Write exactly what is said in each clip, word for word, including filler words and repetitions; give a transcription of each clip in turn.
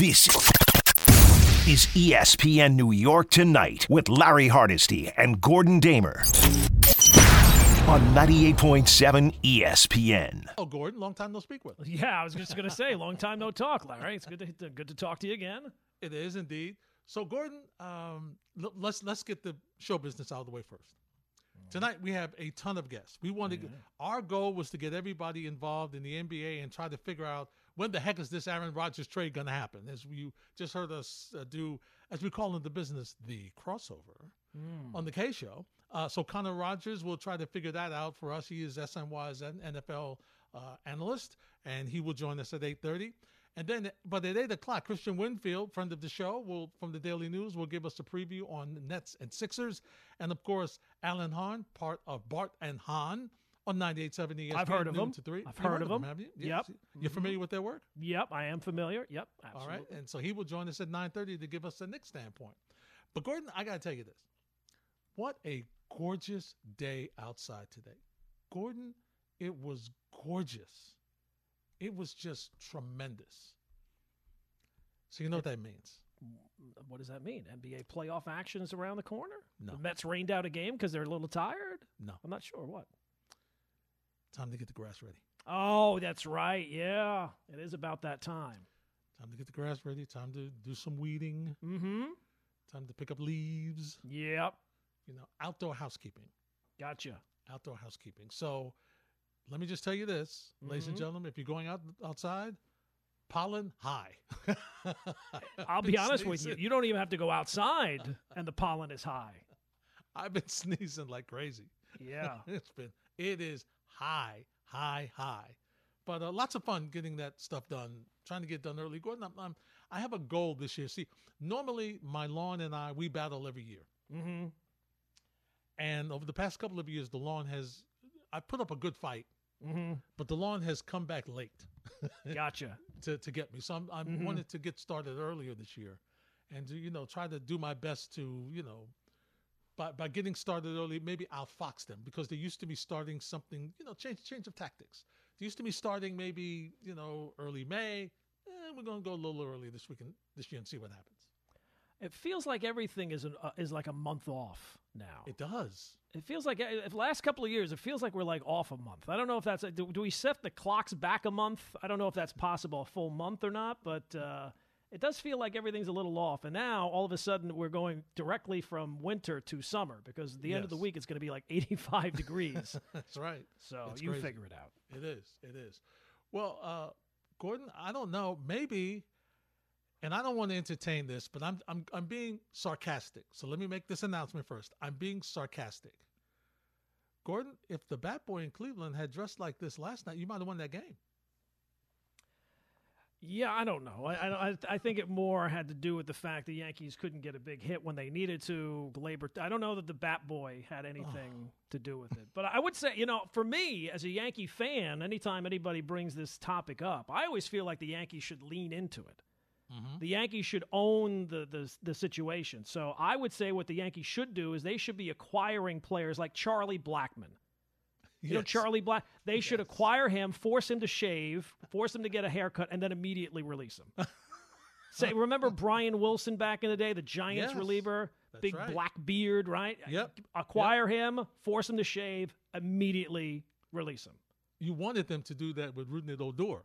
This is E S P N New York Tonight with Larry Hardesty and Gordon Damer on ninety-eight point seven E S P N. Oh, Gordon, long time no speak with. Yeah, I was just going to say, long time no talk, Larry. It's good to good to talk to you again. It is indeed. So, Gordon, um, l- let's let's get the show business out of the way first. Tonight we have a ton of guests. We wanted yeah. to, our goal was to get everybody involved in the N B A and try to figure out when the heck is this Aaron Rodgers trade going to happen? As you just heard us uh, do, as we call in the business, the crossover mm. on the K Show. Uh, so Connor Rodgers will try to figure that out for us. He is S N Y's N F L uh, analyst, and he will join us at eight thirty. And then, but at eight o'clock, Christian Winfield, friend of the show, will from the Daily News, will give us a preview on the Nets and Sixers, and of course, Alan Hahn, part of Bart and Hahn on ninety-eight point seven E S P N. I've heard of them. To three. I've heard, heard of them. them have you? Yep. Yes. You're familiar with their work? Yep, I am familiar. Yep. Absolutely. All right, and so he will join us at nine thirty to give us a Nick standpoint. But Gordon, I got to tell you this: what a gorgeous day outside today, Gordon. It was gorgeous. It was just tremendous. So you know it, what that means. What does that mean? N B A playoff action is around the corner? No. The Mets rained out a game because they're a little tired? No. I'm not sure. What? Time to get the grass ready. Oh, that's right. Yeah. It is about that time. Time to get the grass ready. Time to do some weeding. Mm-hmm. Time to pick up leaves. Yep. You know, outdoor housekeeping. Gotcha. Outdoor housekeeping. So... let me just tell you this, mm-hmm. ladies and gentlemen, if you're going out outside, pollen high. I'll be honest sneezing. with you. You don't even have to go outside and the pollen is high. I've been sneezing like crazy. Yeah. it's been, it is high, high, high. But uh, lots of fun getting that stuff done, trying to get done early. Gordon, I'm, I'm, I have a goal this year. See, normally my lawn and I, we battle every year. Mm-hmm. And over the past couple of years, the lawn has, I put up a good fight. Mm-hmm. But the lawn has come back late. Gotcha. to to get me. So I'm, I'm mm-hmm. wanted to get started earlier this year, and to, you know, try to do my best to, you know, by by getting started early, maybe outfox them, because they used to be starting something, you know, change change of tactics. They used to be starting maybe, you know, early May. Eh, we're gonna go a little early this weekend this year and see what happens. It feels like everything is an, uh, is like a month off now. It does. It feels like if last couple of years, it feels like we're like off a month. I don't know if that's do, do we set the clocks back a month? I don't know if that's possible, a full month or not, but uh, it does feel like everything's a little off. And now all of a sudden we're going directly from winter to summer, because at the yes. end of the week it's going to be like eighty-five degrees. That's right. So it's you crazy. Figure it out. It is. It is. Well, uh, Gordon, I don't know. Maybe. And I don't want to entertain this, but I'm I'm I'm being sarcastic. So let me make this announcement first. I'm being sarcastic. Gordon, if the Bat Boy in Cleveland had dressed like this last night, you might have won that game. Yeah, I don't know. I, I I think it more had to do with the fact the Yankees couldn't get a big hit when they needed to. Labor. I don't know that the Bat Boy had anything oh. to do with it. But I would say, you know, for me as a Yankee fan, anytime anybody brings this topic up, I always feel like the Yankees should lean into it. Mm-hmm. The Yankees should own the, the the situation. So I would say what the Yankees should do is they should be acquiring players like Charlie Blackmon. You yes. know, Charlie Black. They yes. should acquire him, force him to shave, force him to get a haircut, and then immediately release him. Say, remember Brian Wilson back in the day, the Giants yes. reliever, That's big right. black beard, right? Yep. Acquire yep. him, force him to shave, immediately release him. You wanted them to do that with Rougned Odor.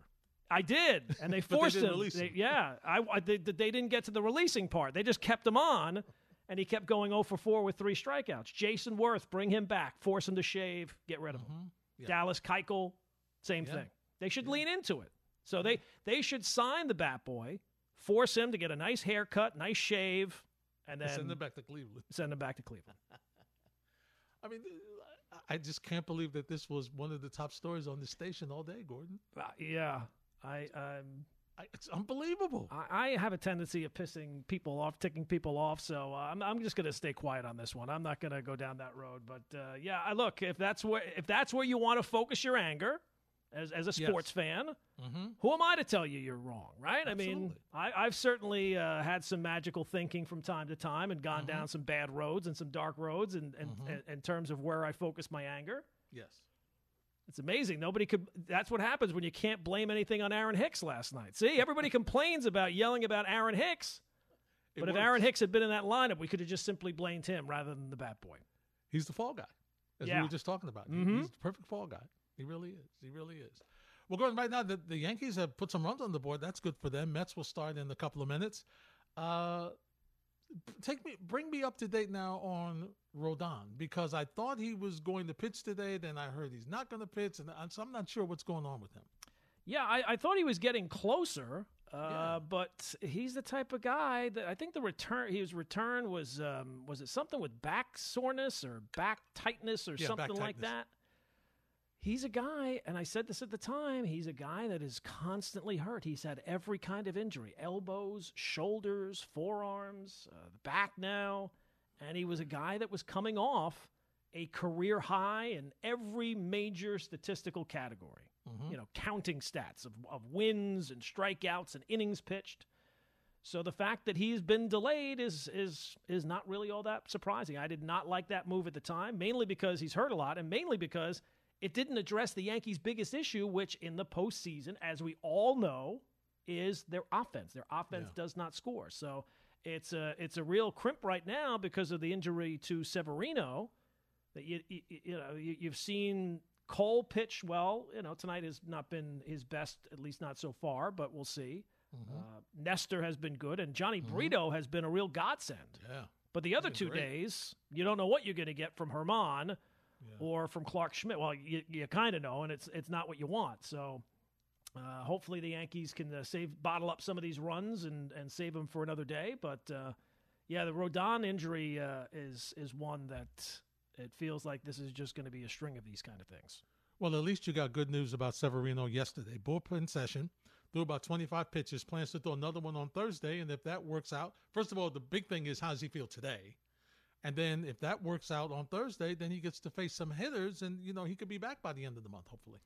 I did, and they forced they him. They, him. Yeah, I, I they, they didn't get to the releasing part. They just kept him on, and he kept going oh for four with three strikeouts. Jason Wirth, bring him back, force him to shave, get rid of mm-hmm. him. Yeah. Dallas Keuchel, same yeah. thing. They should yeah. lean into it. So they, they should sign the Bat Boy, force him to get a nice haircut, nice shave, and then send him back to Cleveland. Send him back to Cleveland. I mean. I just can't believe that this was one of the top stories on the station all day, Gordon. Uh, yeah. I, um, I, it's unbelievable. I, I have a tendency of pissing people off, ticking people off, so uh, I'm, I'm just going to stay quiet on this one. I'm not going to go down that road, but uh, yeah, I, look, if that's where if that's where you want to focus your anger as as a sports yes. fan, mm-hmm. who am I to tell you you're wrong, right? Absolutely. I mean, I, I've certainly uh, had some magical thinking from time to time and gone mm-hmm. down some bad roads and some dark roads, and, and, mm-hmm. and in terms of where I focus my anger. Yes. It's amazing. Nobody could. That's what happens when you can't blame anything on Aaron Hicks last night. See, everybody complains about yelling about Aaron Hicks. It but works. If Aaron Hicks had been in that lineup, we could have just simply blamed him rather than the bat boy. He's the fall guy, as yeah. we were just talking about. Mm-hmm. He's the perfect fall guy. He really is. He really is. Well, Gordon, right now, the, the Yankees have put some runs on the board. That's good for them. Mets will start in a couple of minutes. Uh, take me, bring me up to date now on Rodon, because I thought he was going to pitch today. Then I heard he's not going to pitch, and I'm, so I'm not sure what's going on with him. Yeah, I, I thought he was getting closer, uh, yeah. but he's the type of guy that I think the return his return was um, was it something with back soreness or back tightness or yeah, something tightness. like that. He's a guy, and I said this at the time, he's a guy that is constantly hurt. He's had every kind of injury, elbows, shoulders, forearms, uh, the back now. And he was a guy that was coming off a career high in every major statistical category, mm-hmm. you know, counting stats of, of wins and strikeouts and innings pitched. So the fact that he's been delayed is is is not really all that surprising. I did not like that move at the time, mainly because he's hurt a lot and mainly because it didn't address the Yankees' biggest issue, which in the postseason, as we all know, is their offense. Their offense yeah. does not score. So it's a, it's a real crimp right now because of the injury to Severino. That you, you, you know, you, you've seen Cole pitch well. You know, tonight has not been his best, at least not so far, but we'll see. Mm-hmm. Uh, Nestor has been good, and Johnny mm-hmm. Brito has been a real godsend. Yeah. But the other two great. days, you don't know what you're going to get from Herman. Yeah. Or from Clark Schmidt. Well, you, you kind of know, and it's it's not what you want. So uh, hopefully the Yankees can uh, save bottle up some of these runs and, and save them for another day. But, uh, yeah, the Rodon injury uh, is, is one that it feels like this is just going to be a string of these kind of things. Well, at least you got good news about Severino yesterday. Bullpen session, threw about twenty-five pitches, plans to throw another one on Thursday. And if that works out, first of all, the big thing is how does he feel today? And then if that works out on Thursday, then he gets to face some hitters, and, you know, he could be back by the end of the month, hopefully.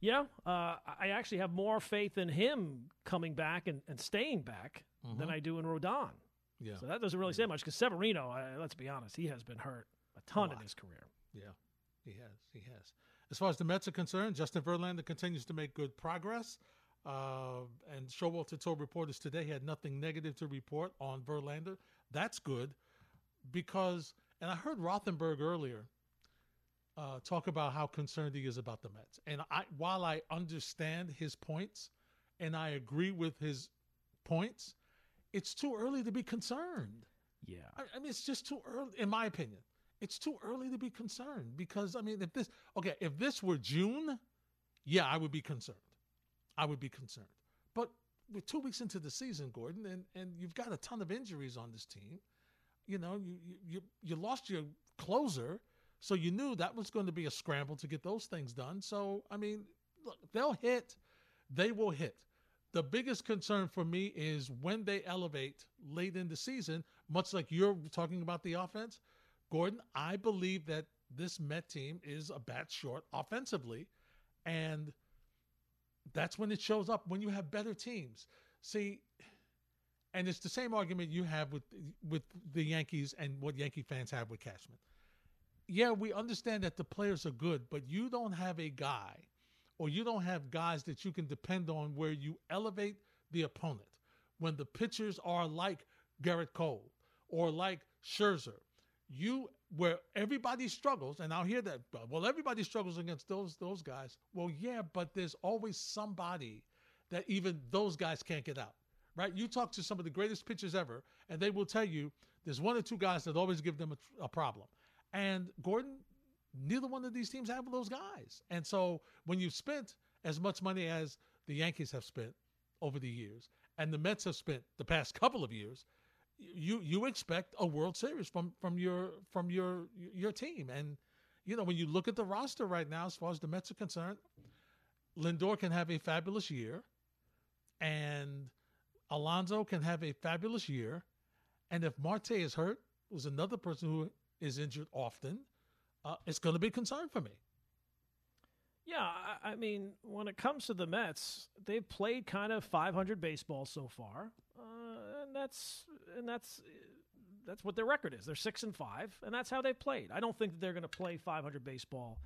Yeah, uh, I actually have more faith in him coming back and, and staying back mm-hmm. than I do in Rodon. Yeah. So that doesn't really yeah. say much because Severino, I, let's be honest, he has been hurt a ton a in his career. Yeah, he has. He has. As far as the Mets are concerned, Justin Verlander continues to make good progress. Uh, and Showalter told reporters today he had nothing negative to report on Verlander. That's good. Because, and I heard Rothenberg earlier uh, talk about how concerned he is about the Mets. And I, while I understand his points and I agree with his points, it's too early to be concerned. Yeah. I, I mean, it's just too early, in my opinion. It's too early to be concerned because, I mean, if this, okay, if this were June, yeah, I would be concerned. I would be concerned. But we're two weeks into the season, Gordon, and, and you've got a ton of injuries on this team. You know, you, you you lost your closer, so you knew that was going to be a scramble to get those things done. So, I mean, look, they'll hit. They will hit. The biggest concern for me is when they elevate late in the season, much like you're talking about the offense. Gordon, I believe that this Met team is a bat short offensively, and that's when it shows up, when you have better teams. See, and it's the same argument you have with with the Yankees and what Yankee fans have with Cashman. Yeah, we understand that the players are good, but you don't have a guy or you don't have guys that you can depend on where you elevate the opponent. When the pitchers are like Garrett Cole or like Scherzer, you where everybody struggles, and I'll hear that, well, everybody struggles against those those guys. Well, yeah, but there's always somebody that even those guys can't get out. Right, you talk to some of the greatest pitchers ever, and they will tell you there's one or two guys that always give them a, a problem. And Gordon, neither one of these teams have those guys. And so when you've spent as much money as the Yankees have spent over the years, and the Mets have spent the past couple of years, you you expect a World Series from from your from your your team. And you know when you look at the roster right now, as far as the Mets are concerned, Lindor can have a fabulous year, and Alonso can have a fabulous year, and if Marte is hurt, who's another person who is injured often, uh, it's going to be a concern for me. Yeah, I, I mean, when it comes to the Mets, they've played kind of five hundred baseball so far, uh, and that's and that's that's what their record is. They're six and five, and that's how they played. I don't think that they're going to play five hundred baseball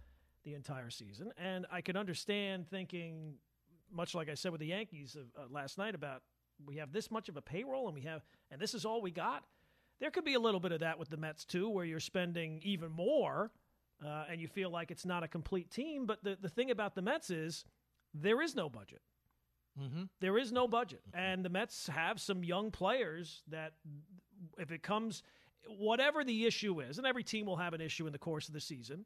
the entire season. And I can understand thinking, much like I said with the Yankees uh, last night, about we have this much of a payroll and we have, and this is all we got. There could be a little bit of that with the Mets too, where you're spending even more uh, and you feel like it's not a complete team. But the, the thing about the Mets is there is no budget. Mm-hmm. There is no budget. Mm-hmm. And the Mets have some young players that if it comes, whatever the issue is, and every team will have an issue in the course of the season,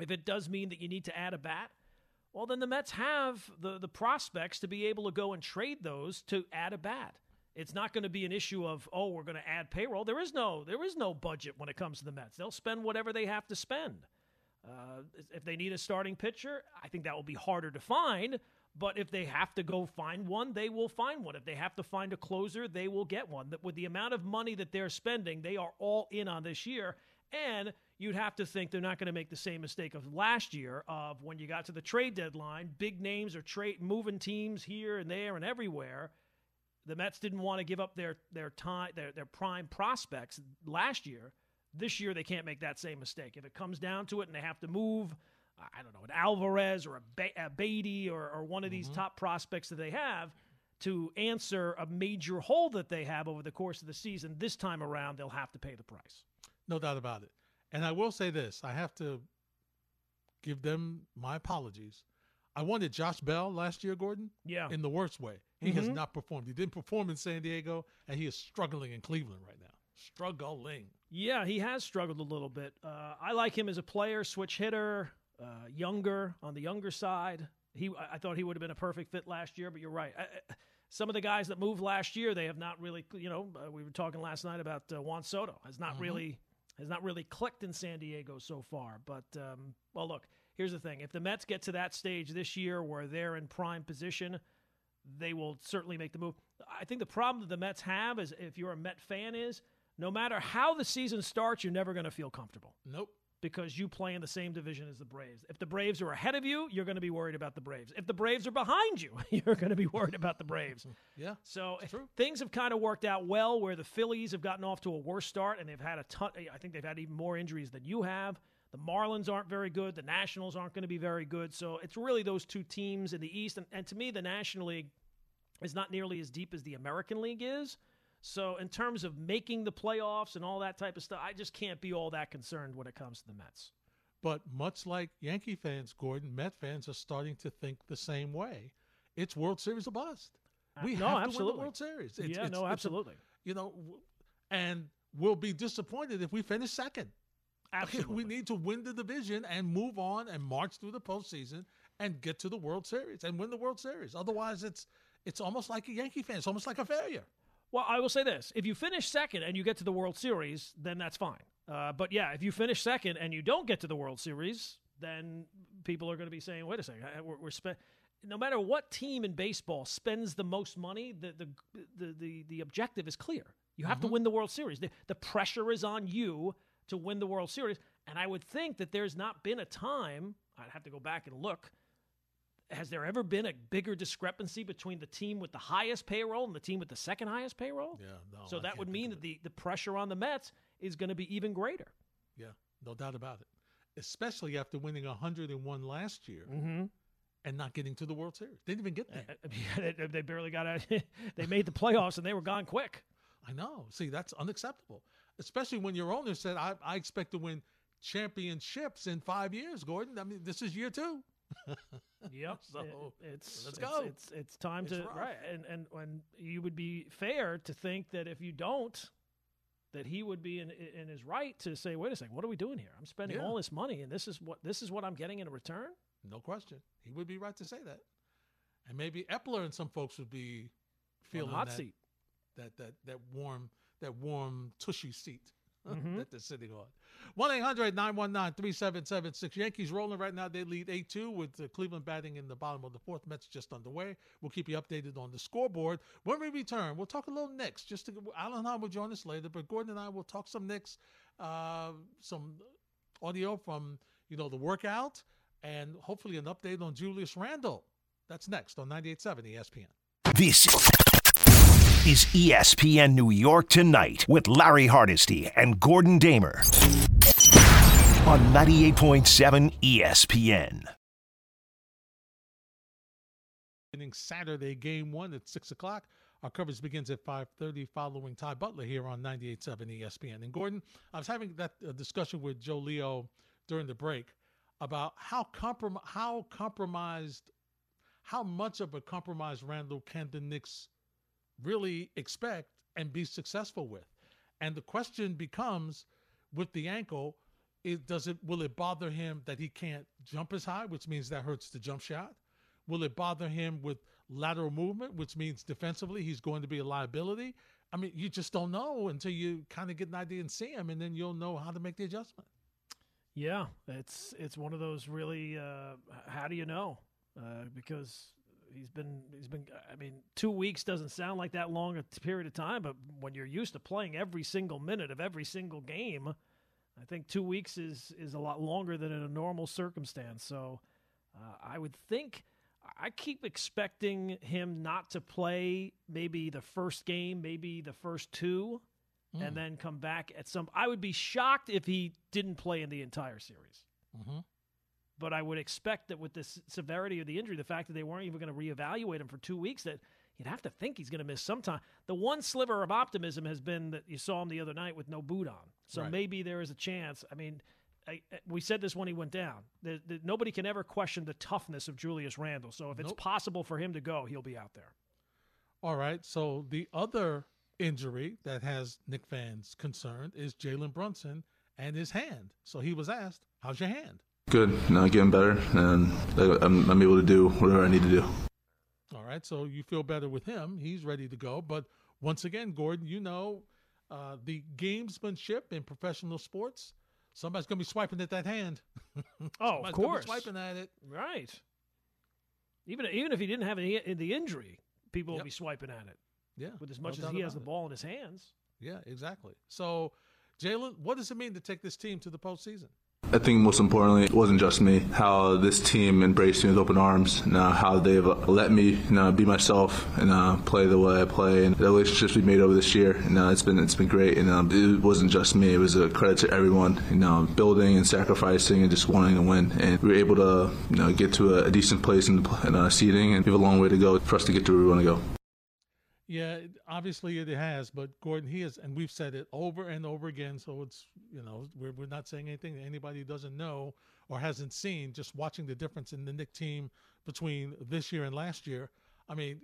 if it does mean that you need to add a bat, well, then the Mets have the, the prospects to be able to go and trade those to add a bat. It's not going to be an issue of, oh, we're going to add payroll. There is no there is no budget when it comes to the Mets. They'll spend whatever they have to spend. Uh, if they need a starting pitcher, I think that will be harder to find. But if they have to go find one, they will find one. If they have to find a closer, they will get one. With the amount of money that they're spending, they are all in on this year. And you'd have to think they're not going to make the same mistake of last year of when you got to the trade deadline, big names are trade moving teams here and there and everywhere. The Mets didn't want to give up their their time their their prime prospects last year. This year they can't make that same mistake. If it comes down to it and they have to move, I don't know, an Alvarez or a, ba- a Beatty or, or one of mm-hmm. these top prospects that they have to answer a major hole that they have over the course of the season, this time around they'll have to pay the price. No doubt about it. And I will say this. I have to give them my apologies. I wanted Josh Bell last year, Gordon, yeah, in the worst way. He mm-hmm. has not performed. He didn't perform in San Diego, and he is struggling in Cleveland right now. Struggling. Yeah, he has struggled a little bit. Uh, I like him as a player, switch hitter, uh, younger, on the younger side. He, I thought he would have been a perfect fit last year, but you're right. I, some of the guys that moved last year, they have not really, you know, uh, we were talking last night about uh, Juan Soto. Has not mm-hmm. really... has not really clicked in San Diego so far. But, um, well, look, here's the thing. If the Mets get to that stage this year where they're in prime position, they will certainly make the move. I think the problem that the Mets have is, if you're a Met fan, is no matter how the season starts, you're never going to feel comfortable. Nope. Because you play in the same division as the Braves. If the Braves are ahead of you, you're going to be worried about the Braves. If the Braves are behind you, you're going to be worried about the Braves. Yeah, so true. Things have kind of worked out well where the Phillies have gotten off to a worse start, and they've had a ton. I think they've had even more injuries than you have. The Marlins aren't very good. The Nationals aren't going to be very good. So it's really those two teams in the East. And, and to me, the National League is not nearly as deep as the American League is. So in terms of making the playoffs and all that type of stuff, I just can't be all that concerned when it comes to the Mets. But much like Yankee fans, Gordon, Met fans are starting to think the same way. It's World Series a bust. We uh, no, have to absolutely. win the World Series. It's, yeah, it's, no, absolutely. It's a, you know, and we'll be disappointed if we finish second. Absolutely. We need to win the division and move on and march through the postseason and get to the World Series and win the World Series. Otherwise, it's it's almost like a Yankee fan. It's almost like a failure. Well, I will say this. If you finish second and you get to the World Series, then that's fine. Uh, but, yeah, if you finish second and you don't get to the World Series, then people are going to be saying, wait a second, we're, we're spend-. No matter what team in baseball spends the most money, the the the, the, the objective is clear. You have mm-hmm. to win the World Series. The, the pressure is on you to win the World Series. And I would think that there's not been a time, I'd have to go back and look, has there ever been a bigger discrepancy between the team with the highest payroll and the team with the second highest payroll? Yeah, no. So that would mean that the, the pressure on the Mets is going to be even greater. Yeah, no doubt about it. Especially after winning one hundred and one last year mm-hmm. and not getting to the World Series. They didn't even get there. Uh, yeah, they, they barely got out. They made the playoffs and they were gone quick. I know. See, that's unacceptable. Especially when your owner said, I, I expect to win championships in five years, Gordon. I mean, this is year two. Yep. So it, it's let's go. It's it's, it's time it's to rough. Right, and and when you would be fair to think that if you don't, that he would be in in his right to say, wait a second, what are we doing here? I'm spending yeah. all this money, and this is what this is what I'm getting in return. No question, he would be right to say that, and maybe Epler and some folks would be feeling hot that, seat. that that that warm that warm tushy seat. Mm-hmm. That they're sitting on. one eight hundred nine one nine three seven seven six. Yankees rolling right now. They lead eight two with the Cleveland batting in the bottom of the fourth. Mets just underway. We'll keep you updated on the scoreboard. When we return, we'll talk a little Knicks. Just to, Alan Hahn will join us later, but Gordon and I will talk some Knicks, uh, some audio from you know the workout, and hopefully an update on Julius Randle. That's next on ninety-eight point seven E S P N. This is E S P N New York Tonight with Larry Hardesty and Gordon Damer. on ninety-eight point seven E S P N. Saturday, game one at six o'clock. Our coverage begins at five thirty following Ty Butler here on ninety-eight point seven E S P N. And Gordon, I was having that uh, discussion with Joe Leo during the break about how comprom- how compromised, how much of a compromise Randle can the Knicks really expect and be successful with. And the question becomes, with the ankle, it, does it will it bother him that he can't jump as high, which means that hurts the jump shot? Will it bother him with lateral movement, which means defensively he's going to be a liability? I mean, you just don't know until you kind of get an idea and see him, and then you'll know how to make the adjustment. Yeah, it's it's one of those really. Uh, how do you know? Uh, because he's been he's been. I mean, two weeks doesn't sound like that long a period of time, but when you're used to playing every single minute of every single game, I think two weeks is is a lot longer than in a normal circumstance. So, uh, I would think. I keep expecting him not to play maybe the first game, maybe the first two, mm. and then come back at some – I would be shocked if he didn't play in the entire series. Mm-hmm. But I would expect that with the severity of the injury, the fact that they weren't even going to reevaluate him for two weeks, that you'd have to think he's going to miss some time. The one sliver of optimism has been that you saw him the other night with no boot on. So right. Maybe there is a chance – I mean – I, we said this when he went down. The, the, nobody can ever question the toughness of Julius Randle. So if nope. it's possible for him to go, he'll be out there. All right. So the other injury that has Knick fans concerned is Jalen Brunson and his hand. So he was asked, how's your hand? Good. Now getting better. And I'm, I'm able to do whatever I need to do. All right. So you feel better with him. He's ready to go. But once again, Gordon, you know, uh, the gamesmanship in professional sports, somebody's going to be swiping at that hand. Oh, of course. Swiping at it. Right. Even even if he didn't have any, the injury, people yep. will be swiping at it. Yeah. With as much no as he has the it. ball in his hands. Yeah, exactly. So, Jalen, what does it mean to take this team to the postseason? I think most importantly, it wasn't just me. How this team embraced me with open arms, and uh, how they've let me, you know, be myself and uh, play the way I play, and the relationships we made over this year. And uh, it's been it's been great. And um, it wasn't just me; it was a credit to everyone. You know, building and sacrificing and just wanting to win. And we were able to, you know, get to a, a decent place in, the, in uh, seeding, and we have a long way to go for us to get to where we want to go. Yeah, obviously it has, but Gordon, he is, and we've said it over and over again, so it's, you know, we're we're not saying anything that anybody doesn't know or hasn't seen, just watching the difference in the Knick team between this year and last year. I mean,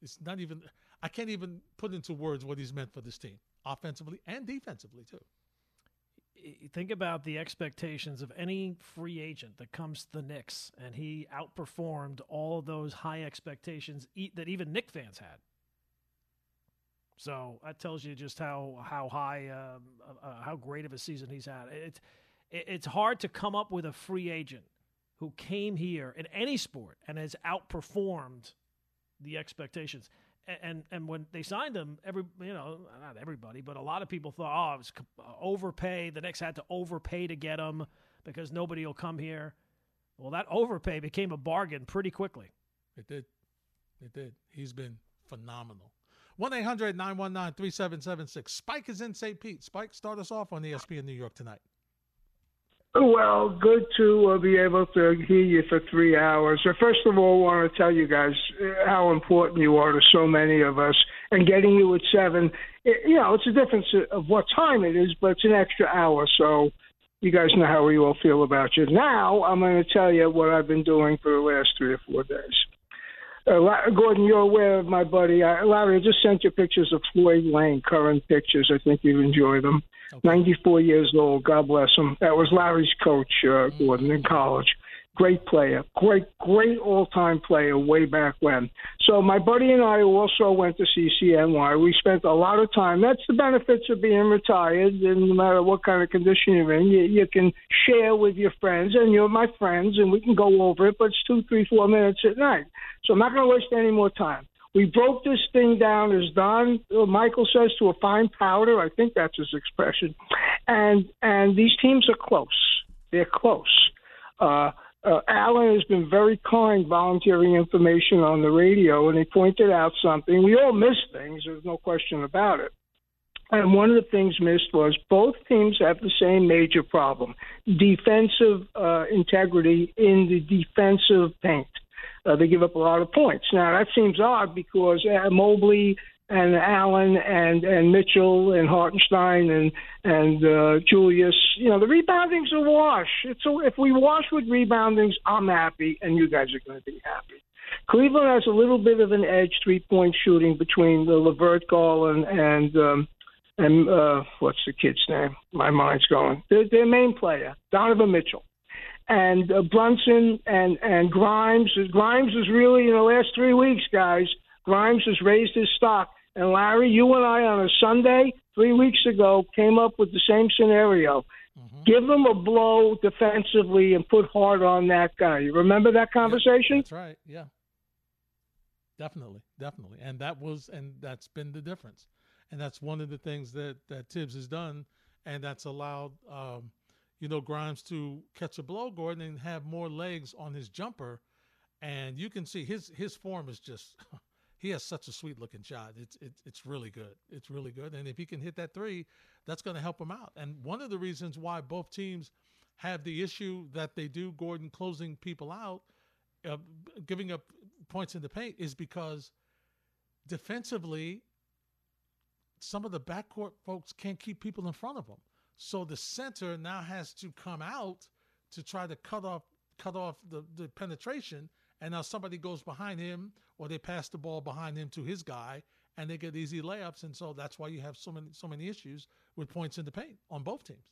it's not even, I can't even put into words what he's meant for this team, offensively and defensively, too. Think about the expectations of any free agent that comes to the Knicks, and he outperformed all of those high expectations that even Knick fans had. So that tells you just how how high, um, uh, how great of a season he's had. It's it's hard to come up with a free agent who came here in any sport and has outperformed the expectations. And and, and when they signed him, every you know not everybody, but a lot of people thought, oh, it was overpay. The Knicks had to overpay to get him because nobody will come here. Well, that overpay became a bargain pretty quickly. It did. It did. He's been phenomenal. one eight hundred nine one nine three seven seven six. Spike is in Saint Pete. Spike, start us off on E S P N New York tonight. Well, good to be able to hear you for three hours. First of all, I want to tell you guys how important you are to so many of us. And getting you at seven, you know, it's a difference of what time it is, but it's an extra hour. So you guys know how we all feel about you. Now I'm going to tell you what I've been doing for the last three or four days. Uh, Gordon, you're aware of my buddy. Uh, Larry, I just sent you pictures of Floyd Lang, current pictures. I think you enjoy them. Okay. ninety-four years old. God bless him. That was Larry's coach, uh, Gordon, in college. Great player. Great, great all-time player way back when. So my buddy and I also went to C C N Y. We spent a lot of time. That's the benefits of being retired. And no matter what kind of condition you're in, you, you can share with your friends. And you're my friends, and we can go over it, but it's two, three, four minutes at night. So I'm not going to waste any more time. We broke this thing down, as Don Michael says, to a fine powder. I think that's his expression. And and these teams are close. They're close. Uh Uh, Allen has been very kind volunteering information on the radio, and he pointed out something. We all miss things. There's no question about it. And one of the things missed was both teams have the same major problem, defensive uh, integrity in the defensive paint. Uh, they give up a lot of points. Now, that seems odd because uh, Mobley and Allen and, and Mitchell and Hartenstein and, and uh, Julius, you know, the rebounding's a wash. It's a, if we wash with reboundings, I'm happy, and you guys are going to be happy. Cleveland has a little bit of an edge three-point shooting between the LeVert, Garland, and, um, and uh, what's the kid's name? My mind's going. Their, their main player, Donovan Mitchell. And uh, Brunson and, and Grimes. Grimes is really, in the last three weeks, guys, Grimes has raised his stock. And, Larry, you and I on a Sunday three weeks ago came up with the same scenario. Mm-hmm. Give them a blow defensively and put hard on that guy. You remember that conversation? Yeah, that's right, yeah. Definitely, definitely. And that was, and that's been the difference. And that's one of the things that, that Tibbs has done. And that's allowed, um, you know, Grimes to catch a blow, Gordon, and have more legs on his jumper. And you can see his, his form is just, he has such a sweet looking shot. It's, it's, it's really good. It's really good. And if he can hit that three, that's going to help him out. And one of the reasons why both teams have the issue that they do, Gordon, closing people out, uh, giving up points in the paint, is because defensively some of the backcourt folks can't keep people in front of them. So the center now has to come out to try to cut off cut off the, the penetration, and now somebody goes behind him or they pass the ball behind him to his guy and they get easy layups. And so that's why you have so many so many issues with points in the paint on both teams.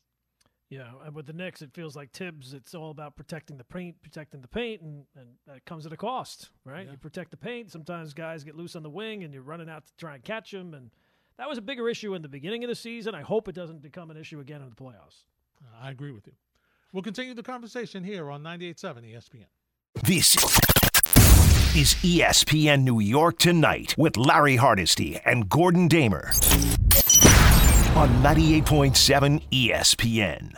Yeah, and with the Knicks, it feels like Tibbs, it's all about protecting the paint, protecting the paint, and, and that comes at a cost, right? Yeah. You protect the paint. Sometimes guys get loose on the wing, and you're running out to try and catch them. And that was a bigger issue in the beginning of the season. I hope it doesn't become an issue again in the playoffs. I agree with you. We'll continue the conversation here on ninety-eight point seven E S P N. This is E S P N New York Tonight with Larry Hardesty and Gordon Damer. On ninety-eight point seven E S P N.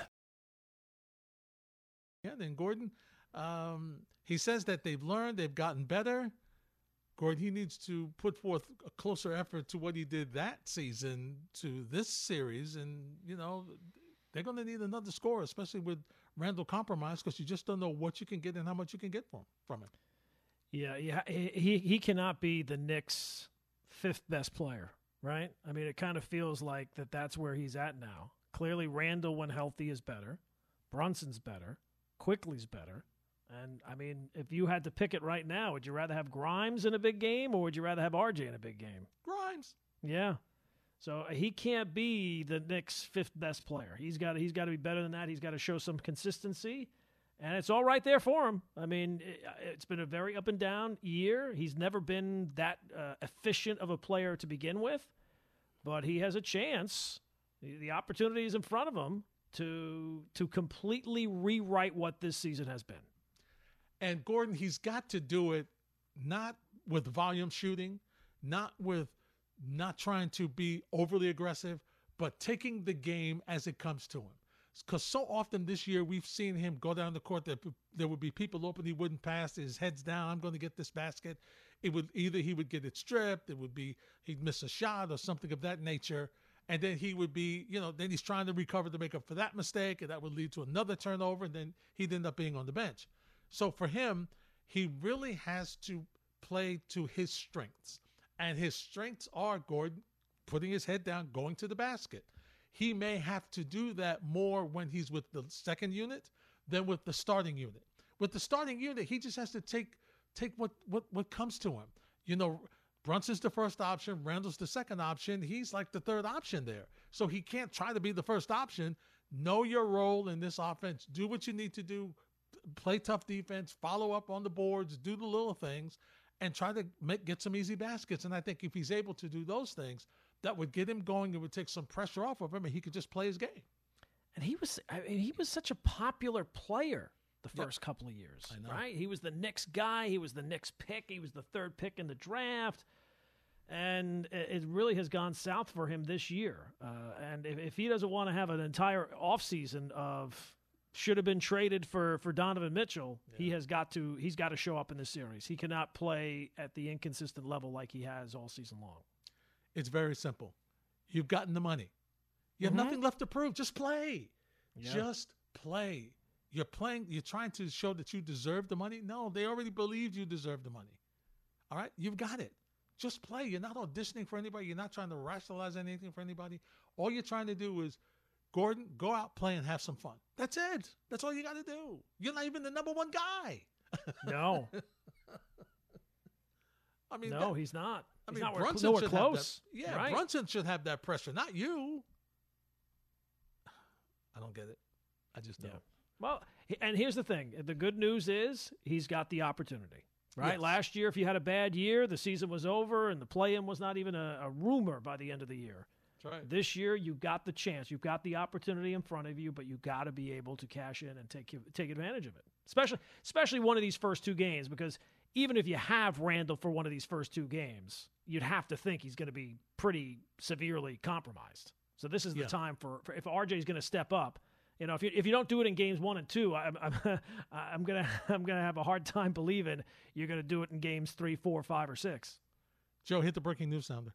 Yeah, then Gordon, um, he says that they've learned, they've gotten better. Gordon, he needs to put forth a closer effort to what he did that season to this series. And, you know, they're going to need another scorer, especially with Randle compromised, because you just don't know what you can get and how much you can get from, from him. Yeah, yeah, he, he cannot be the Knicks' fifth best player. Right? I mean, it kind of feels like that that's where he's at now. Clearly, Randle, when healthy, is better. Brunson's better. Quickly's better. And, I mean, if you had to pick it right now, would you rather have Grimes in a big game or would you rather have R J in a big game? Grimes. Yeah. So he can't be the Knicks' fifth best player. He's got he's got to be better than that. He's got to show some consistency. And it's all right there for him. I mean, it, it's been a very up and down year. He's never been that uh, efficient of a player to begin with. But he has a chance, the opportunity is in front of him, to to completely rewrite what this season has been. And, Gordon, he's got to do it not with volume shooting, not with not trying to be overly aggressive, but taking the game as it comes to him. Because so often this year we've seen him go down the court, that there would be people open, he wouldn't pass, his head's down, I'm going to get this basket. It would either he would get it stripped, it would be he'd miss a shot or something of that nature, and then he would be, you know, then he's trying to recover to make up for that mistake, and that would lead to another turnover, and then he'd end up being on the bench. So for him, he really has to play to his strengths, and his strengths are, Gordon, putting his head down, going to the basket. He may have to do that more when he's with the second unit than with the starting unit. With the starting unit, he just has to take Take what, what what comes to him. You know, Brunson's the first option. Randle's the second option. He's like the third option there. So he can't try to be the first option. Know your role in this offense. Do what you need to do. Play tough defense. Follow up on the boards. Do the little things. And try to make, get some easy baskets. And I think if he's able to do those things, that would get him going. It would take some pressure off of him, and he could just play his game. And he was, I mean, he was such a popular player the first yep. couple of years, right? He was the Knicks guy. He was the Knicks pick. He was the third pick in the draft. And it really has gone south for him this year. Uh, and if, if he doesn't want to have an entire offseason of should have been traded for, for Donovan Mitchell, yeah. he has got to, he's got to show up in this series. He cannot play at the inconsistent level like he has all season long. It's very simple. You've gotten the money. You have mm-hmm. nothing left to prove. Just play. Yeah. Just play. You're playing. You're trying to show that you deserve the money. No, they already believed you deserved the money. All right? You've got it. Just play. You're not auditioning for anybody. You're not trying to rationalize anything for anybody. All you're trying to do is, Gordon, go out, play, and have some fun. That's it. That's all you got to do. You're not even the number one guy. No. I mean, no, that, he's not. I mean, he's not Brunson where, should close. Have that, yeah, right. Brunson should have that pressure, not you. I don't get it. I just don't. Yeah. Well, and here's the thing. The good news is he's got the opportunity, right? Yes. Last year, if you had a bad year, the season was over, and the play-in was not even a, a rumor by the end of the year. That's right. This year, you've got the chance. You've got the opportunity in front of you, but you've got to be able to cash in and take take advantage of it, especially especially one of these first two games, because even if you have Randle for one of these first two games, you'd have to think he's going to be pretty severely compromised. So this is the yeah. time for, for if R J is going to step up. You know, if you if you don't do it in games one and two, I'm I'm, I'm gonna I'm gonna have a hard time believing you're gonna do it in games three, four, five, or six. Joe, hit the breaking news sounder.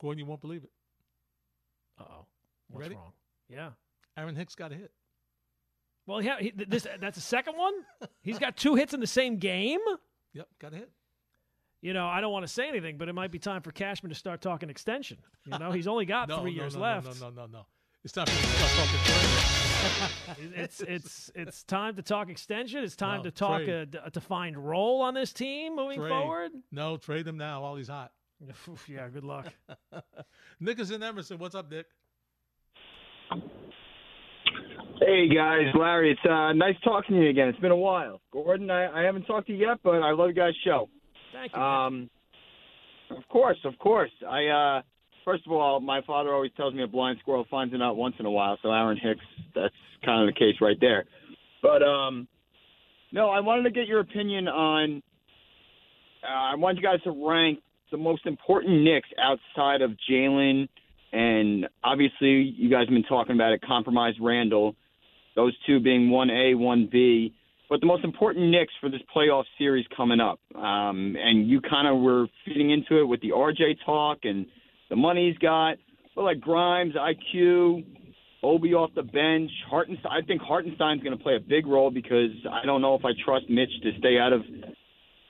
Gordon, you won't believe it. Uh oh, what's ready? Wrong? Yeah, Aaron Hicks got a hit. Well, yeah, he, this that's the second one. He's got two hits in the same game. Yep, got a hit. You know, I don't want to say anything, but it might be time for Cashman to start talking extension. You know, he's only got no, three no, years no, left. No, no, no, no, no. It's time for him to start talking trade. It's it's it's time to talk extension. It's time no, to talk a, a defined role on this team moving trade. forward. No, trade him now while he's hot. Yeah, good luck. Nick is in Emerson. What's up, Nick? Hey, guys. Larry, it's uh, nice talking to you again. It's been a while. Gordon, I, I haven't talked to you yet, but I love you guys' show. Thank you. Um, of course, of course. I uh, first of all, my father always tells me a blind squirrel finds it out once in a while. So Aaron Hicks, that's kind of the case right there. But um, no, I wanted to get your opinion on. Uh, I want you guys to rank the most important Knicks outside of Jalen, and obviously you guys have been talking about it. Compromised Randle, those two being one A, one B. But the most important Knicks for this playoff series coming up, um, and you kind of were feeding into it with the R J talk and the money he's got. But like Grimes, I Q, Obi off the bench, Hartenstein. I think Hartenstein's going to play a big role because I don't know if I trust Mitch to stay out of,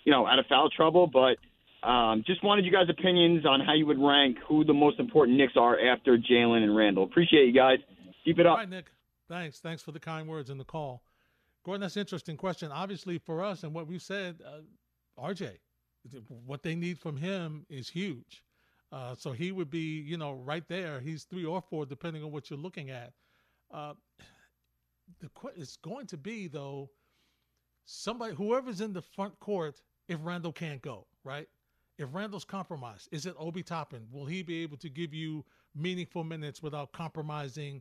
you know, out of foul trouble. But um, just wanted you guys' opinions on how you would rank who the most important Knicks are after Jalen and Randle. Appreciate you guys. Keep it up. All right, Nick. Thanks. Thanks for the kind words and the call. Gordon, that's an interesting question. Obviously, for us and what we've said, uh, R J, what they need from him is huge. Uh, so he would be, you know, right there. He's three or four, depending on what you're looking at. Uh, the it's going to be, though, somebody, whoever's in the front court, if Randle can't go, right? If Randle's compromised, is it Obi Toppin? Will he be able to give you meaningful minutes without compromising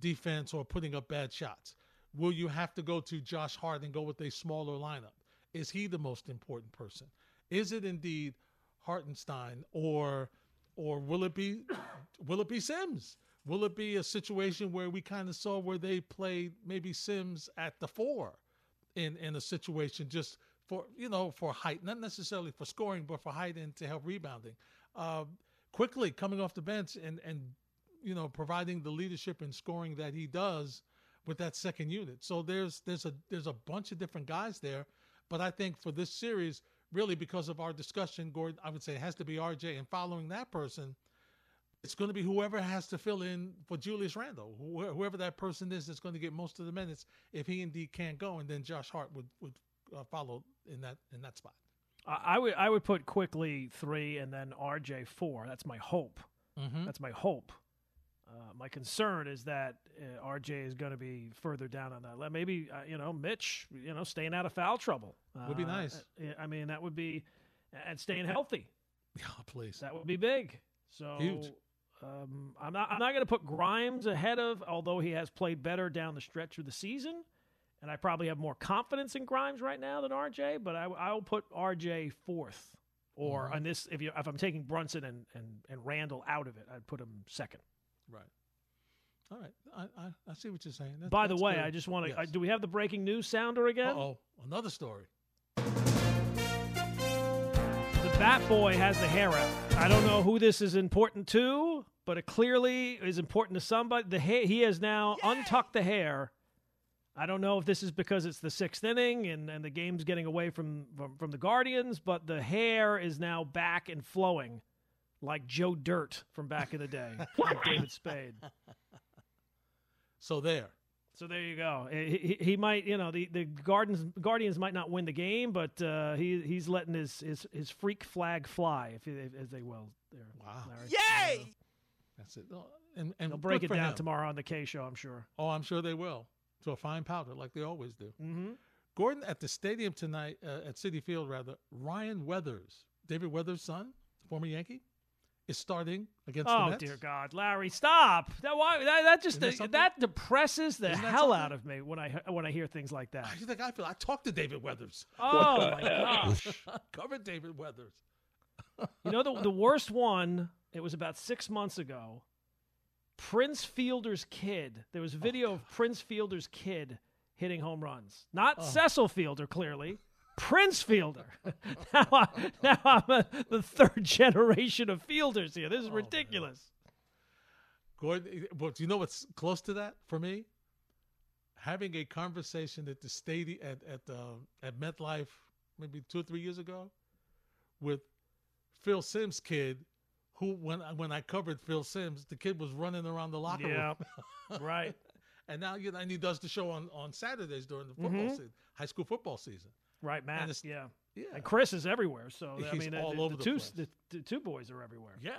defense or putting up bad shots? Will you have to go to Josh Hart and go with a smaller lineup? Is he the most important person? Is it indeed Hartenstein, or or will it be will it be Sims? Will it be a situation where we kind of saw where they played maybe Sims at the four in, in a situation just for, you know, for height, not necessarily for scoring, but for height and to help rebounding. Uh, quickly coming off the bench and, and, you know, providing the leadership and scoring that he does with that second unit. So there's there's a there's a bunch of different guys there, but I think for this series, really because of our discussion, Gordon, I would say it has to be R J, and following that person, it's going to be whoever has to fill in for Julius Randle, wh- whoever that person is that's going to get most of the minutes if he indeed can't go, and then Josh Hart would would uh, follow in that in that spot. I would I would put Quickly three and then R J four. That's my hope. Mm-hmm. That's my hope. Uh, my concern is that uh, R J is going to be further down on that. Maybe, uh, you know, Mitch, you know, staying out of foul trouble. Uh, would be nice. I, I mean, that would be – and staying healthy. Oh, please. That would be big. So, huge. Um, I'm not, I'm not going to put Grimes ahead of, although he has played better down the stretch of the season, and I probably have more confidence in Grimes right now than R J, but I, I will put R J fourth. Or mm-hmm. on this, if you if I'm taking Brunson and, and, and Randle out of it, I'd put him second. Right. All right. I, I I see what you're saying. That, By the way, good. I just want to yes. – do we have the breaking news sounder again? Uh-oh. Another story. The That boy has the hair out. I don't know who this is important to, but it clearly is important to somebody. The hair, he has now yeah. untucked the hair. I don't know if this is because it's the sixth inning and, and the game's getting away from, from, from the Guardians, but the hair is now back and flowing like Joe Dirt from back in the day, like David Spade. So there. So there you go. He, he, he might, you know, the, the Guardians, Guardians might not win the game, but uh, he he's letting his, his, his freak flag fly, if, if as they will. There, wow. Larry. Yay! That's it. And, and They'll break it down him. tomorrow on the K Show, I'm sure. Oh, I'm sure they will. To a fine powder, like they always do. Mm-hmm. Gordon, at the stadium tonight, uh, at Citi Field rather, Ryan Weathers, David Weathers' son, former Yankee, is starting against oh, the Mets. Oh, dear God. Larry, stop. That why, that, that just uh, that depresses the that hell something? out of me when I when I hear things like that. How do you think I feel? I talked to David Weathers. Oh, my gosh. Covered David Weathers. You know, the the worst one, it was about six months ago, Prince Fielder's kid. There was a video oh, of Prince Fielder's kid hitting home runs. Not oh. Cecil Fielder, clearly. Prince Fielder. now, I, now I'm a, the third generation of Fielders here. This is oh, ridiculous. Man. Gordon, well, do you know what's close to that for me? Having a conversation at the stadium at at, uh, at MetLife maybe two or three years ago with Phil Sims' kid. Who, when when I covered Phil Sims, the kid was running around the locker yep. room. Right. And now you know, and he does the show on, on Saturdays during the football mm-hmm. season, high school football season. Right, Matt. And yeah. yeah. And Chris is everywhere. So, He's I mean, all the, over the, the two, place. The, the two boys are everywhere. Yeah.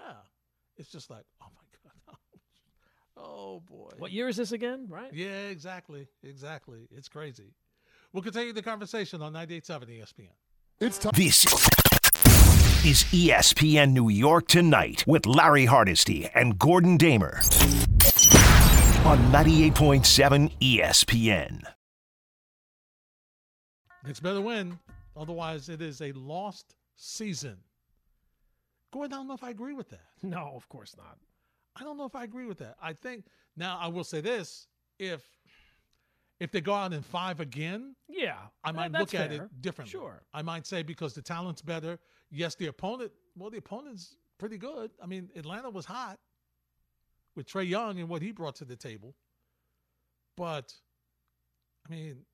It's just like, oh, my God. Oh, boy. What year is this again, right? Yeah, exactly. Exactly. It's crazy. We'll continue the conversation on ninety-eight point seven E S P N. It's time. This is E S P N New York Tonight with Larry Hardesty and Gordon Damer on ninety-eight point seven E S P N. It's better win. Otherwise, it is a lost season. Gordon, I don't know if I agree with that. No, of course not. I don't know if I agree with that. I think, now I will say this, if if they go out in five again, yeah, I might look fair. at it differently. Sure. I might say because the talent's better. Yes, the opponent, well, the opponent's pretty good. I mean, Atlanta was hot with Trae Young and what he brought to the table. But, I mean,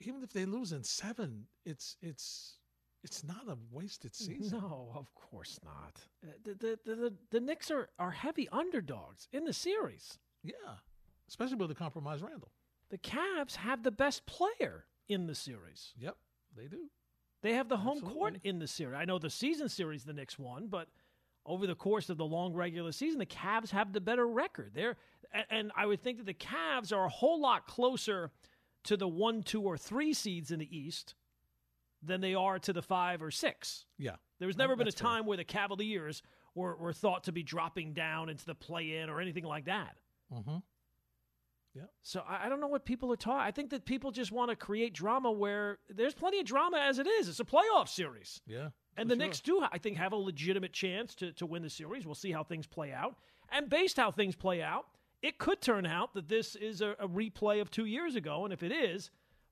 even if they lose in seven, it's it's it's not a wasted season. No, of course not. The, the, the, the, the Knicks are, are heavy underdogs in the series. Yeah, especially with the compromised Randle. The Cavs have the best player in the series. Yep, they do. They have the home Absolutely. court in the series. I know the season series the Knicks won, but over the course of the long regular season, the Cavs have the better record. They're, and I would think that the Cavs are a whole lot closer to the one, two, or three seeds in the East than they are to the five or six. Yeah. There's never that, been a time fair. where the Cavaliers were, were thought to be dropping down into the play-in or anything like that. Mm-hmm. Yep. So I, I don't know what people are taught. I think that people just want to create drama where there's plenty of drama as it is. It's a playoff series. Yeah. And the sure. Knicks do, I think, have a legitimate chance to, to win the series. We'll see how things play out. And based how things play out, it could turn out that this is a, a replay of two years ago. And if it is,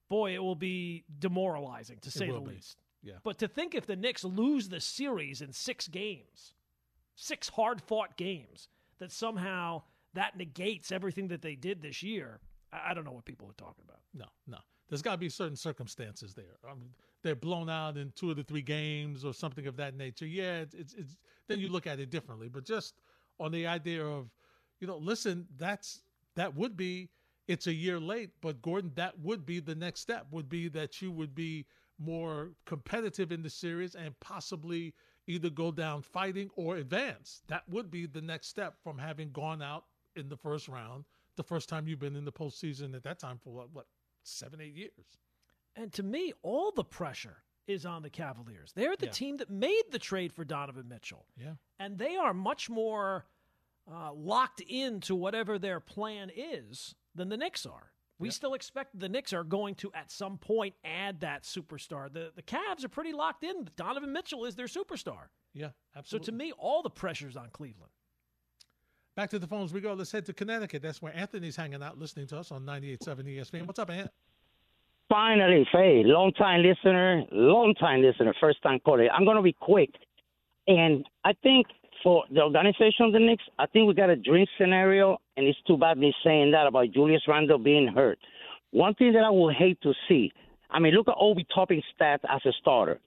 boy, it will be demoralizing, to say the be. least. Yeah. But to think if the Knicks lose the series in six games, six hard-fought games, that somehow – that negates everything that they did this year. I don't know what people are talking about. No, no. There's got to be certain circumstances there. I mean, they're blown out in two of the three games or something of that nature. Yeah, it's, it's, it's then you look at it differently. But just on the idea of, you know, listen, that's that would be, it's a year late, but Gordon, that would be the next step, would be that you would be more competitive in the series and possibly either go down fighting or advance. That would be the next step from having gone out in the first round, the first time you've been in the postseason at that time for, what, what, seven, eight years. And to me, all the pressure is on the Cavaliers. They're the yeah. team that made the trade for Donovan Mitchell. Yeah. And they are much more uh, locked into whatever their plan is than the Knicks are. We yeah. still expect the Knicks are going to, at some point, add that superstar. The the Cavs are pretty locked in. Donovan Mitchell is their superstar. Yeah, absolutely. So to me, all the pressure's on Cleveland. Back to the phones we go. Let's head to Connecticut. That's where Anthony's hanging out, listening to us on ninety-eight point seven E S P N. What's up, Ant? Finally, Faye, long-time listener, long-time listener, first-time caller. I'm going to be quick. And I think for the organization of the Knicks, I think we got a dream scenario, and it's too bad me saying that about Julius Randle being hurt. One thing that I would hate to see, I mean, look at Obi Toppin's stats as a starter.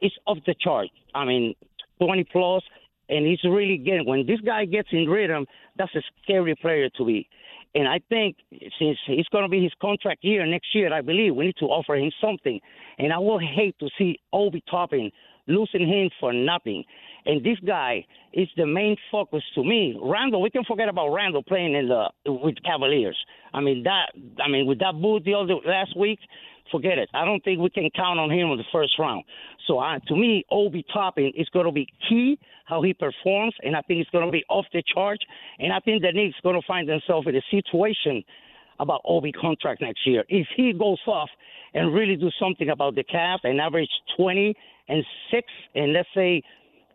It's off the chart. I mean, twenty plus, and he's really getting – when this guy gets in rhythm, that's a scary player to be. And I think since it's going to be his contract year next year, I believe we need to offer him something. And I would hate to see Obi Toppin losing him for nothing. And this guy is the main focus to me. Randle, we can forget about Randle playing in the with Cavaliers. I mean that. I mean with that boot the other last week, forget it. I don't think we can count on him in the first round. So I, to me, Obi Toppin is going to be key how he performs, and I think it's going to be off the charge. And I think the Knicks going to find themselves in a situation about Obi contract next year if he goes off and really do something about the Cavs and average twenty and six and let's say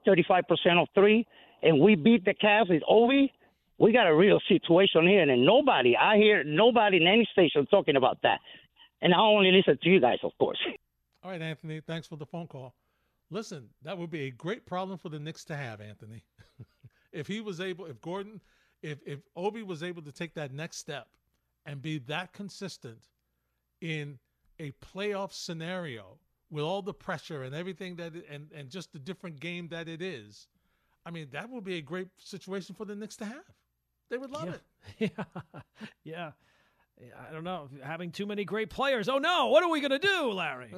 thirty-five percent of three, and we beat the Cavs with Obi. We got a real situation here, and nobody, I hear nobody in any station talking about that. And I only listen to you guys, of course. All right, Anthony, thanks for the phone call. Listen, that would be a great problem for the Knicks to have, Anthony. If he was able, if Gordon, if, if Obi was able to take that next step and be that consistent in a playoff scenario with all the pressure and everything that, it, and, and just the different game that it is, I mean, that would be a great situation for the Knicks to have. They would love yeah. it. Yeah. Yeah. I don't know. Having too many great players. Oh, no. What are we going to do, Larry?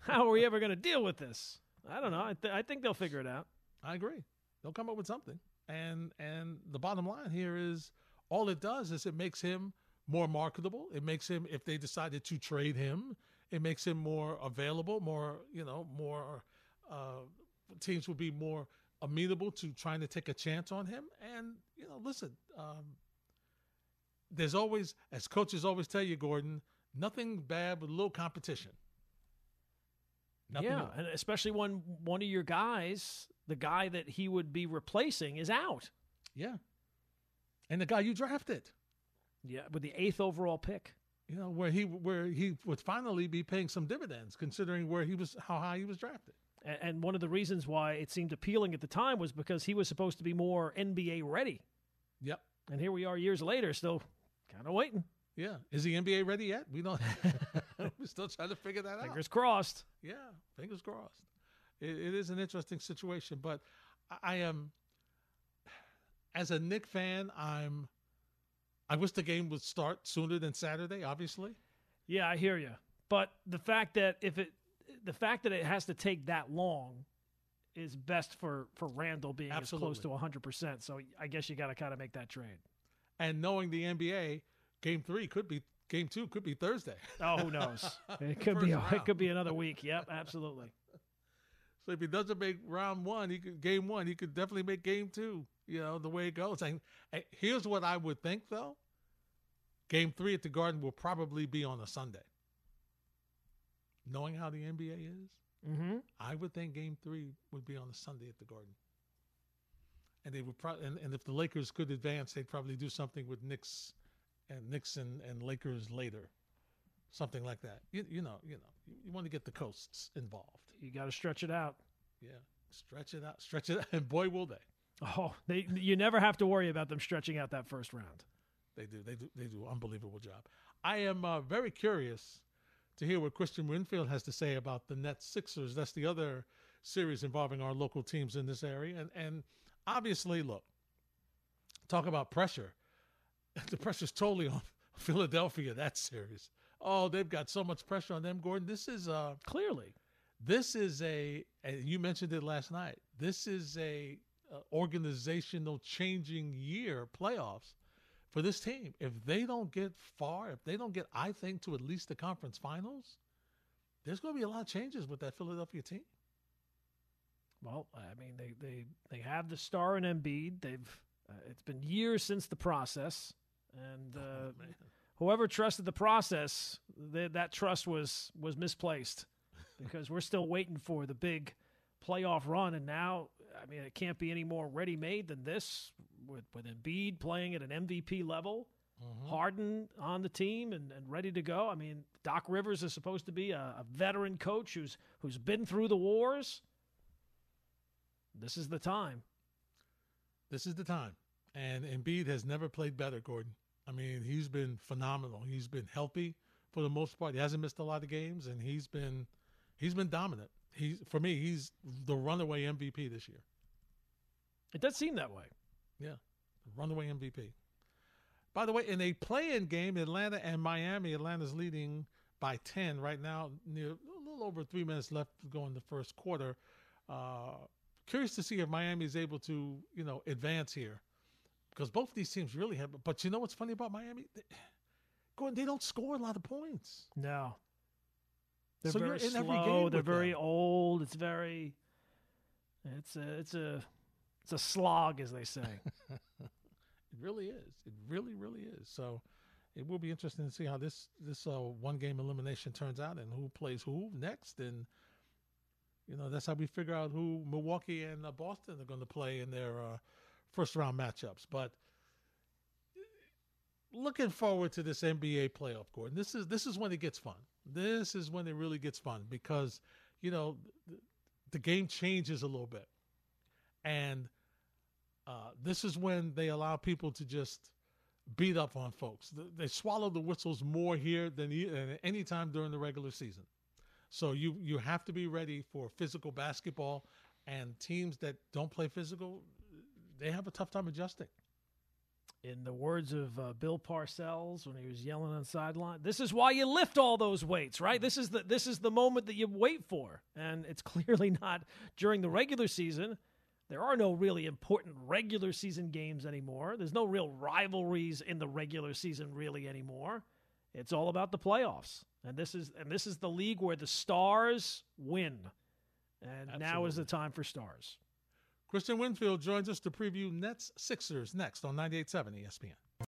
How are we ever going to deal with this? I don't know. I, th- I think they'll figure it out. I agree. They'll come up with something. And and the bottom line here is all it does is it makes him more marketable. It makes him, if they decided to trade him, it makes him more available, more, you know, more uh, teams will be more amenable to trying to take a chance on him. And, you know, listen, um, there's always, as coaches always tell you, Gordon, nothing bad with a little competition. Nothing yeah, new. And especially when one of your guys, the guy that he would be replacing, is out. Yeah. And the guy you drafted. Yeah, with the eighth overall pick. You know, where he where he would finally be paying some dividends, considering where he was, how high he was drafted. And, and one of the reasons why it seemed appealing at the time was because he was supposed to be more N B A ready. Yep. And here we are years later, still kind of waiting. Yeah. Is he N B A ready yet? We don't. We're still trying to figure that fingers out. Fingers crossed. Yeah. Fingers crossed. It, it is an interesting situation, but I, I am, as a Knick fan, I'm, I wish the game would start sooner than Saturday, obviously. Yeah, I hear you. But the fact that if it, the fact that it has to take that long is best for, for Randle being Absolutely. as close to one hundred percent. So I guess you got to kind of make that trade. And knowing the N B A, game three could be game two could be Thursday. Oh, who knows? It could be round. It could be another week. Yep, absolutely. So if he doesn't make round one, he could game one, he could definitely make game two, you know, the way it goes. And here's what I would think though. Game three at the Garden will probably be on a Sunday. Knowing how the N B A is, mm-hmm. I would think game three would be on a Sunday at the Garden. And they would probably, and, and if the Lakers could advance, they'd probably do something with Knicks and Knicks and, and Lakers later. Something like that. You, you know, you know, you, you want to get the coasts involved. You got to stretch it out. Yeah. Stretch it out, stretch it out. And boy, will they. Oh, they, you never have to worry about them stretching out that first round. They do. They do. They do an unbelievable job. I am uh, very curious to hear what Christian Winfield has to say about the Nets Sixers. That's the other series involving our local teams in this area. And and obviously, look, talk about pressure. The pressure's totally on Philadelphia, that series. Oh, they've got so much pressure on them, Gordon. This is uh, clearly, this is a, and you mentioned it last night, this is a uh, organizational changing year playoffs for this team. If they don't get far, if they don't get, I think, to at least the conference finals, there's going to be a lot of changes with that Philadelphia team. Well, I mean, they they, they have the star in Embiid. They've uh, it's been years since the process, and uh, oh, whoever trusted the process, they, that trust was was misplaced, because we're still waiting for the big playoff run, and now, I mean, it can't be any more ready-made than this. With with Embiid playing at an M V P level, Mm-hmm. Harden on the team and, and ready to go. I mean, Doc Rivers is supposed to be a, a veteran coach who's who's been through the wars. This is the time. This is the time. And Embiid has never played better, Gordon. I mean, he's been phenomenal. He's been healthy for the most part. He hasn't missed a lot of games, and he's been he's been dominant. He's for me, he's the runaway M V P this year. It does seem that way. Yeah, runaway M V P. By the way, in a play-in game, Atlanta and Miami. Atlanta's leading by ten right now. Near a little over three minutes left to go in the first quarter. Uh, curious to see if Miami is able to, you know, advance here. Because both of these teams really have, but you know what's funny about Miami? They, Gordon, they don't score a lot of points. No. They're so very you're in slow. Every game They're very them. old. It's very, it's a, it's a, it's a slog, as they say. It really is. It really, really is. So it will be interesting to see how this, this uh, one game elimination turns out and who plays who next. And, you know, that's how we figure out who Milwaukee and uh, Boston are going to play in their, uh, first round matchups. But looking forward to this N B A playoff, Gordon. This is this is when it gets fun. This is when it really gets fun because, you know, the, the game changes a little bit. And uh, this is when they allow people to just beat up on folks. The, they swallow the whistles more here than, than any time during the regular season. So you, you have to be ready for physical basketball, and teams that don't play physical, they have a tough time adjusting. In the words of uh, Bill Parcells when he was yelling on the sideline, this is why you lift all those weights, right? Mm-hmm. This is the this is the moment that you wait for, and it's clearly not during the regular season. There are no really important regular season games anymore. There's no real rivalries in the regular season really anymore. It's all about the playoffs, and this is and this is the league where the stars win, and Absolutely. Now is the time for stars. Christian Winfield joins us to preview Nets Sixers next on ninety-eight point seven E S P N.